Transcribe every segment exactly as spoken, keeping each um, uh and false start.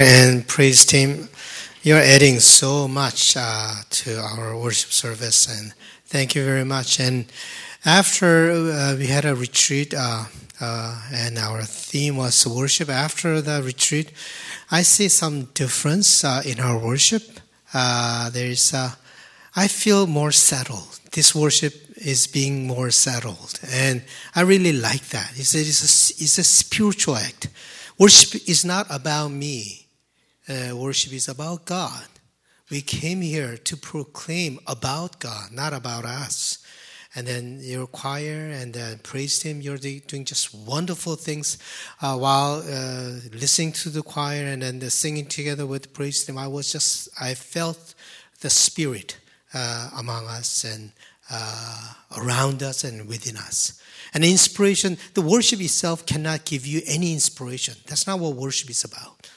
And praise team, you're adding so much uh, to our worship service, and thank you very much. And after uh, we had a retreat, uh, uh, and our theme was worship after the retreat, I see some difference uh, in our worship. Uh, there is, uh, I feel more settled. This worship is being more settled, and I really like that. It's a, it's a, it's a spiritual act. Worship is not about me. Uh, worship is about God. We came here to proclaim about God, not about us. And then your choir and uh, praise team, you're doing just wonderful things uh, while uh, listening to the choir and then the singing together with praise team. I was just, I felt the spirit uh, among us and uh, around us and within us. And inspiration, the worship itself cannot give you any inspiration. That's not what worship is about.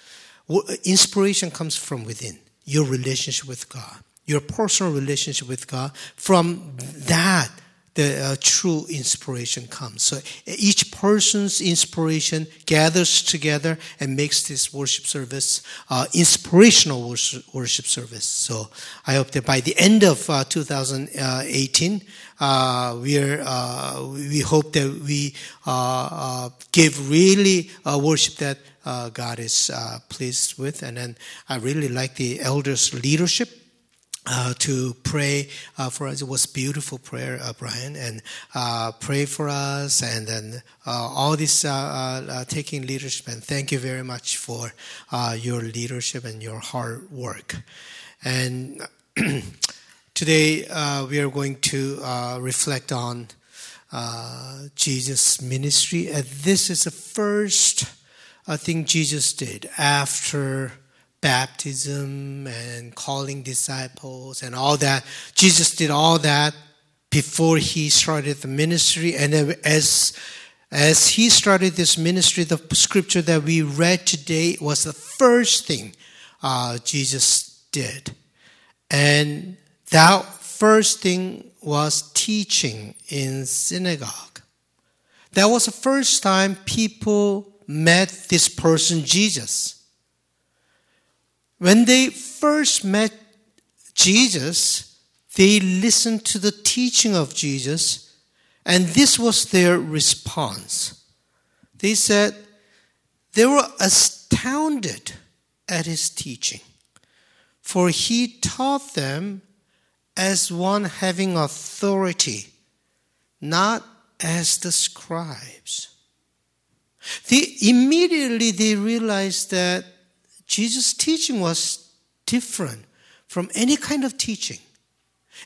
Inspiration comes from within, your relationship with God, your personal relationship with God. From that, the uh, true inspiration comes. So each person's inspiration gathers together and makes this worship service uh, inspirational worship, worship service. So I hope that by the end of uh, two thousand eighteen, uh, we're uh, we hope that we uh, uh, give really a worship that Uh, God is uh, pleased with. And then I really like the elders' leadership uh, to pray uh, for us. It was beautiful prayer, uh, Brian, and uh, pray for us, and then uh, all this uh, uh, taking leadership. And thank you very much for uh, your leadership and your hard work. And today uh, we are going to uh, reflect on uh, Jesus' ministry. And this is the first I think Jesus did after baptism and calling disciples and all that. Jesus did all that before he started the ministry. And as as he started this ministry, the scripture that we read today was the first thing uh, Jesus did. And that first thing was teaching in synagogue. That was the first time people met this person, Jesus. When they first met Jesus, they listened to the teaching of Jesus, and this was their response. They said they were astounded at his teaching, for he taught them as one having authority, not as the scribes. They, immediately they realized that Jesus' teaching was different from any kind of teaching.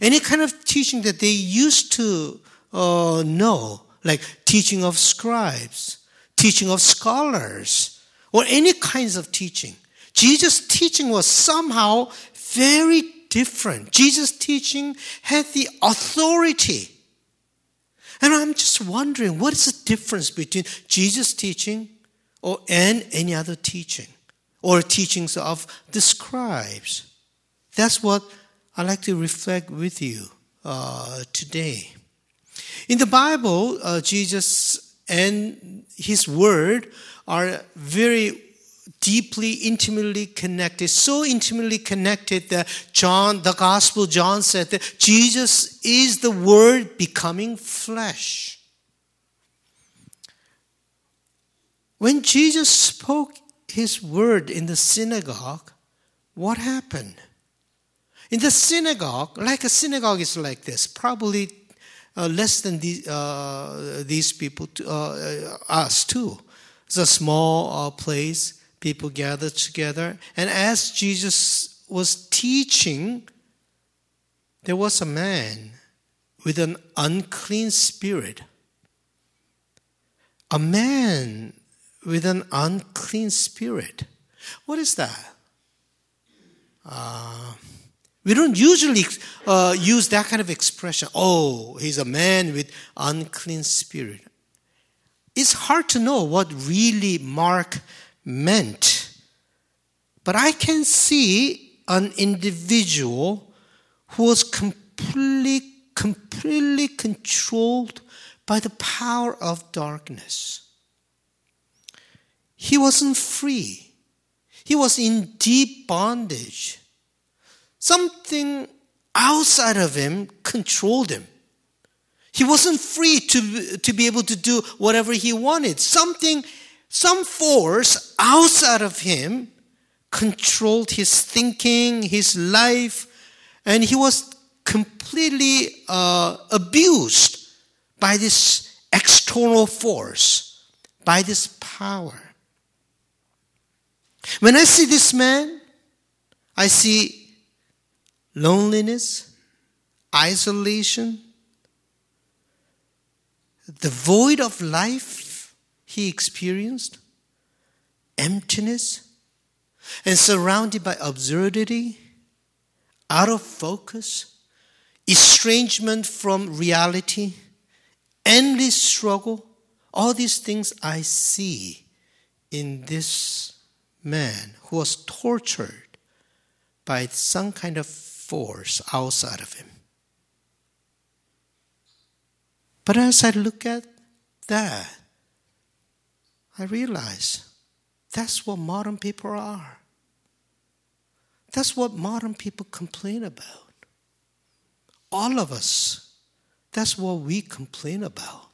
Any kind of teaching that they used to uh, know, like teaching of scribes, teaching of scholars, or any kinds of teaching. Jesus' teaching was somehow very different. Jesus' teaching had the authority. And I'm just wondering, what is the difference between Jesus' teaching or and any other teaching or teachings of the scribes? That's what I'd like to reflect with you uh, today. In the Bible, uh, Jesus and his word are very deeply, intimately connected, so intimately connected that John, the Gospel John said that Jesus is the Word becoming flesh. When Jesus spoke his word in the synagogue, what happened? In the synagogue, like a synagogue is like this, probably uh, less than the, uh, these people, to, uh, us too. It's a small uh, place. People gathered together, and as Jesus was teaching, there was a man with an unclean spirit. A man with an unclean spirit. What is that? Uh, we don't usually uh, use that kind of expression. Oh, he's a man with unclean spirit. It's hard to know what really Mark meant. But I can see an individual who was completely, completely controlled by the power of darkness. He wasn't free. He was in deep bondage. Something outside of him controlled him. He wasn't free to, to be able to do whatever he wanted. Something, some force outside of him controlled his thinking, his life, and he was completely uh, abused by this external force, by this power. When I see this man, I see loneliness, isolation, the void of life he experienced, emptiness, and surrounded by absurdity, out of focus, estrangement from reality, endless struggle. All these things I see in this man who was tortured by some kind of force outside of him. But as I look at that, I realize that's what modern people are. That's what modern people complain about. All of us, that's what we complain about.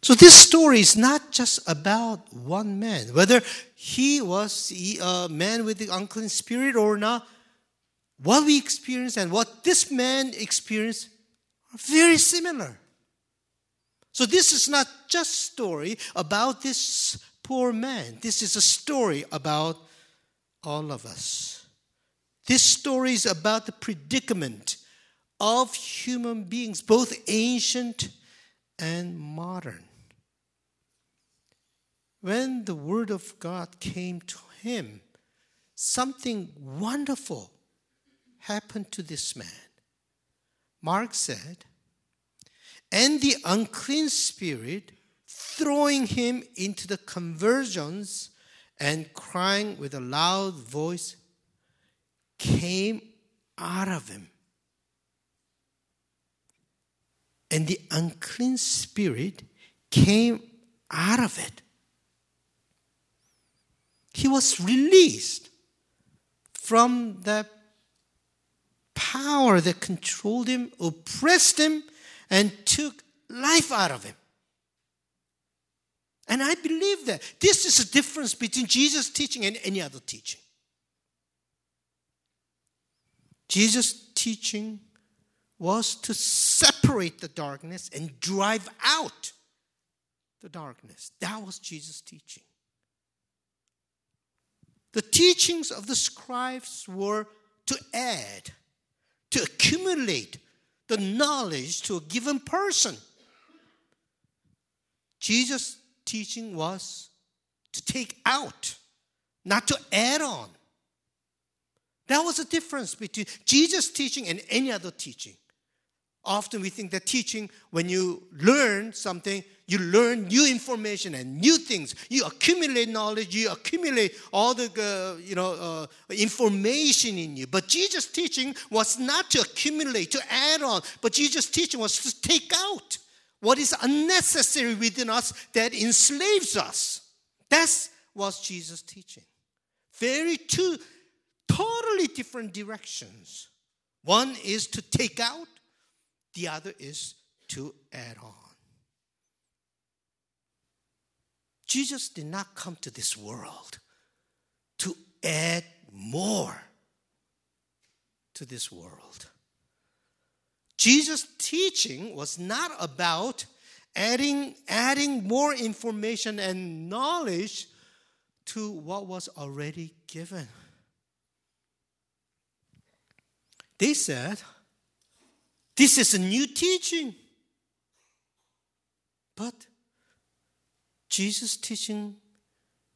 So this story is not just about one man. Whether he was a man with the unclean spirit or not, what we experience and what this man experienced are very similar. So this is not just a story about this poor man. This is a story about all of us. This story is about the predicament of human beings, both ancient and modern. When the word of God came to him, something wonderful happened to this man. Mark said, and the unclean spirit throwing him into the conversions and crying with a loud voice came out of him. And the unclean spirit came out of it. He was released from that power that controlled him, oppressed him, and took life out of him. And I believe that this is the difference between Jesus' teaching and any other teaching. Jesus' teaching was to separate the darkness and drive out the darkness. That was Jesus' teaching. The teachings of the scribes were to add, to accumulate the knowledge to a given person. Jesus' teaching was to take out, not to add on. That was the difference between Jesus' teaching and any other teaching. Often we think that teaching, when you learn something, you learn new information and new things. You accumulate knowledge, you accumulate all the uh, you know uh, information in you. But Jesus' teaching was not to accumulate, to add on. But Jesus' teaching was to take out what is unnecessary within us that enslaves us. That was Jesus' teaching. Very two totally different directions. One is to take out. The other is to add on. Jesus did not come to this world to add more to this world. Jesus' teaching was not about adding, adding more information and knowledge to what was already given. They said, this is a new teaching. But Jesus' teaching,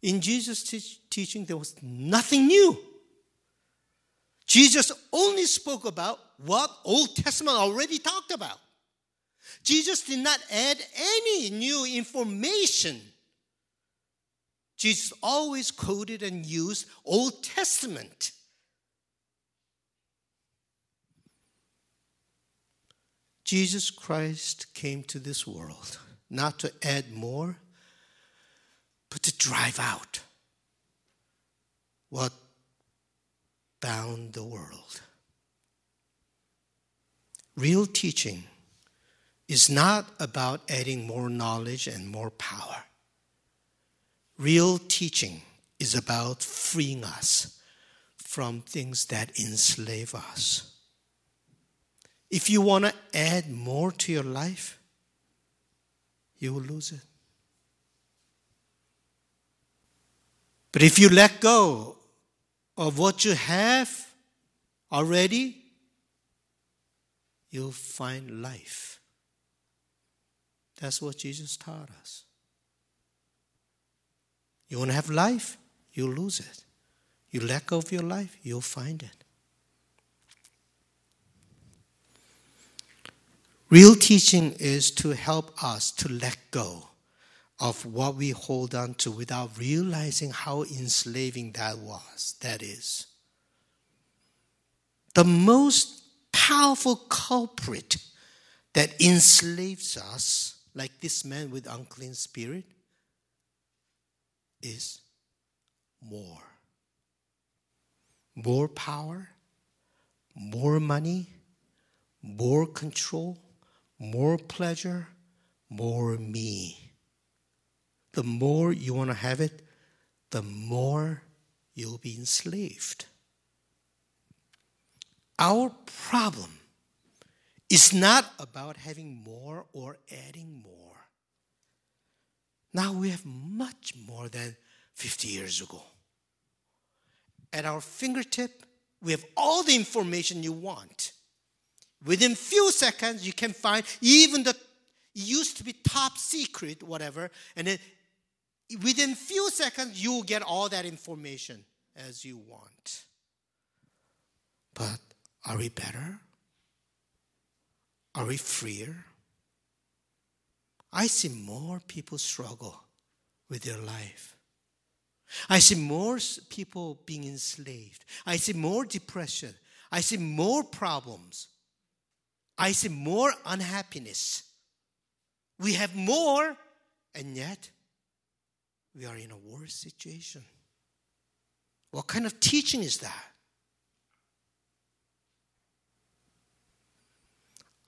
in Jesus' te- teaching, there was nothing new. Jesus only spoke about what Old Testament already talked about. Jesus did not add any new information. Jesus always quoted and used Old Testament. Jesus Christ came to this world not to add more, but to drive out what bound the world. Real teaching is not about adding more knowledge and more power. Real teaching is about freeing us from things that enslave us. If you want to add more to your life, you will lose it. But if you let go of what you have already, you'll find life. That's what Jesus taught us. You want to have life? You'll lose it. You let go of your life, you'll find it. Real teaching is to help us to let go of what we hold on to without realizing how enslaving that was, that is. The most powerful culprit that enslaves us, like this man with unclean spirit, is more. More power, more money, more control, more pleasure, more me. The more you want to have it, the more you'll be enslaved. Our problem is not about having more or adding more. Now we have much more than fifty years ago. At our fingertip, we have all the information you want. Within few seconds, you can find even the, used to be top secret, whatever, and then within few seconds, you will get all that information as you want. But are we better? Are we freer? I see more people struggle with their life. I see more people being enslaved. I see more depression. I see more problems. I see more unhappiness. We have more, and yet we are in a worse situation. What kind of teaching is that?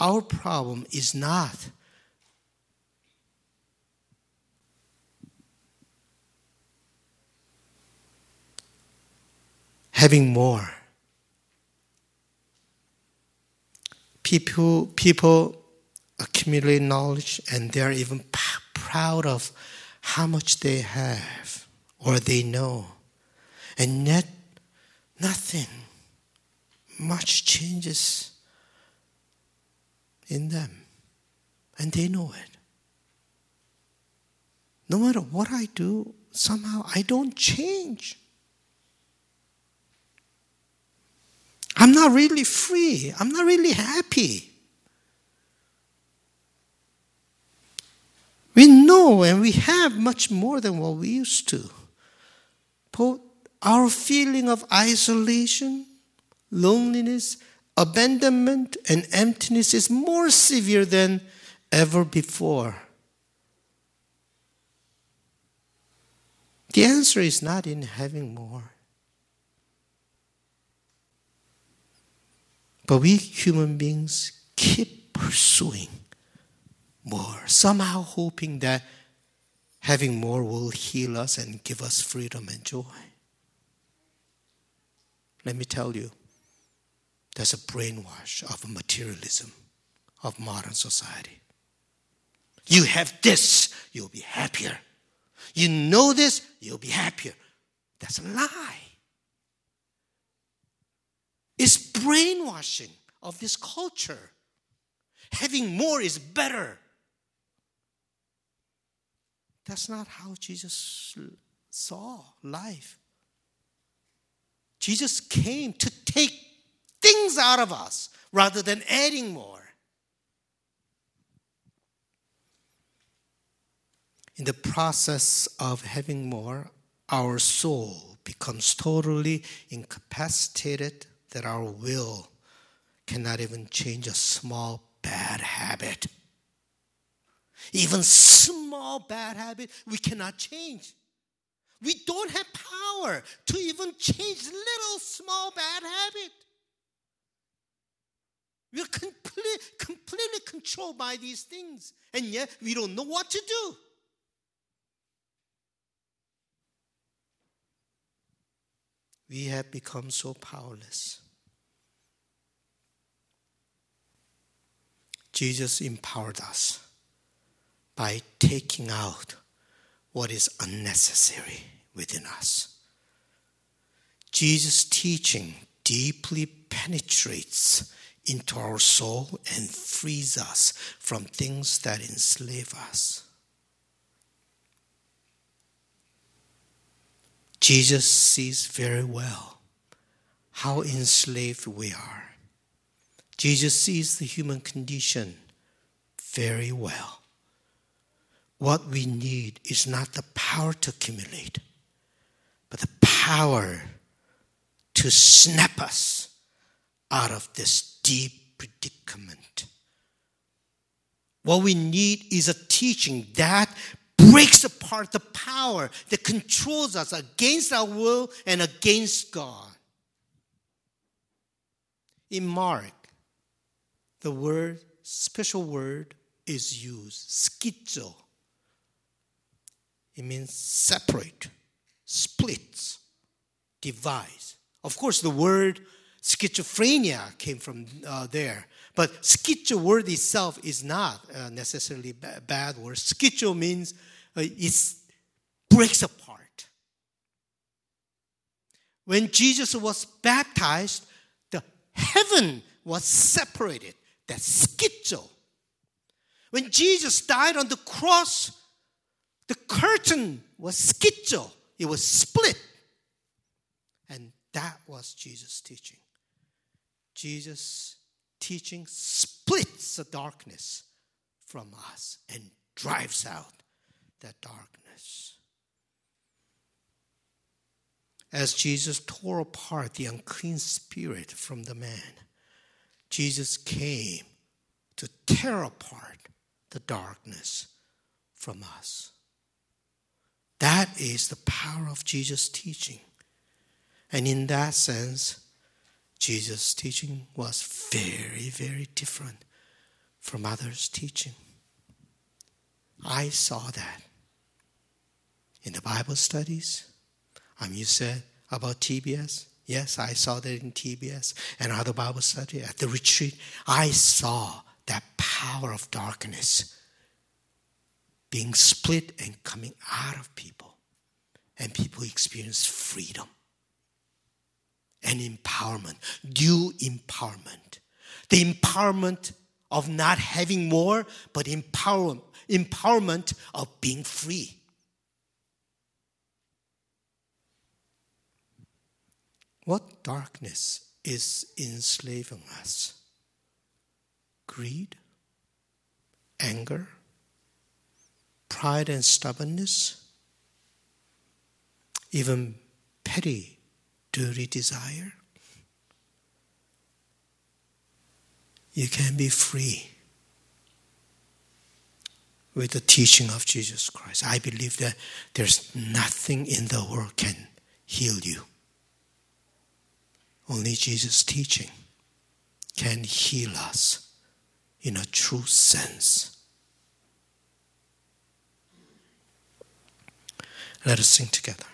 Our problem is not having more. People, people accumulate knowledge and they are even p- proud of how much they have or they know. And yet, nothing much changes in them. And they know it. No matter what I do, somehow I don't change. I'm not really free. I'm not really happy. We know and we have much more than what we used to. But our feeling of isolation, loneliness, abandonment, and emptiness is more severe than ever before. The answer is not in having more. But we human beings keep pursuing more, somehow hoping that having more will heal us and give us freedom and joy. Let me tell you, there's a brainwash of materialism of modern society. You have this, you'll be happier. You know this, you'll be happier. That's a lie. It's brainwashing of this culture. Having more is better. That's not how Jesus saw life. Jesus came to take things out of us rather than adding more. In the process of having more, our soul becomes totally incapacitated that our will cannot even change a small bad habit. Even small bad habit we cannot change. We don't have power to even change little small bad habit. We're completely, completely controlled by these things. And yet, we don't know what to do. We have become so powerless. Jesus empowered us by taking out what is unnecessary within us. Jesus' teaching deeply penetrates into our soul and frees us from things that enslave us. Jesus sees very well how enslaved we are. Jesus sees the human condition very well. What we need is not the power to accumulate, but the power to snap us out of this deep predicament. What we need is a teaching that breaks apart the power that controls us against our will and against God. In Mark, the word, special word is used, schizo. It means separate, splits, divides. Of course, the word schizophrenia came from uh, there. But schizo word itself is not uh, necessarily a bad word. Schizo means uh, it breaks apart. When Jesus was baptized, the heaven was separated. That's schizo. When Jesus died on the cross, the curtain was schizo. It was split. And that was Jesus' teaching. Jesus' teaching splits the darkness from us and drives out that darkness. As Jesus tore apart the unclean spirit from the man, Jesus came to tear apart the darkness from us. That is the power of Jesus' teaching. And in that sense, Jesus' teaching was very, very different from others' teaching. I saw that in the Bible studies. Um, you said about T B S. Yes, I saw that in T B S and other Bible study at the retreat. I saw that power of darkness being split and coming out of people. And people experience freedom and empowerment, new empowerment. The empowerment of not having more, but empower, empowerment of being free. What darkness is enslaving us? Greed, anger, pride and stubbornness, even petty dirty desire. You can be free with the teaching of Jesus Christ. I believe that there's nothing in the world can heal you. Only Jesus' teaching can heal us in a true sense. Let us sing together.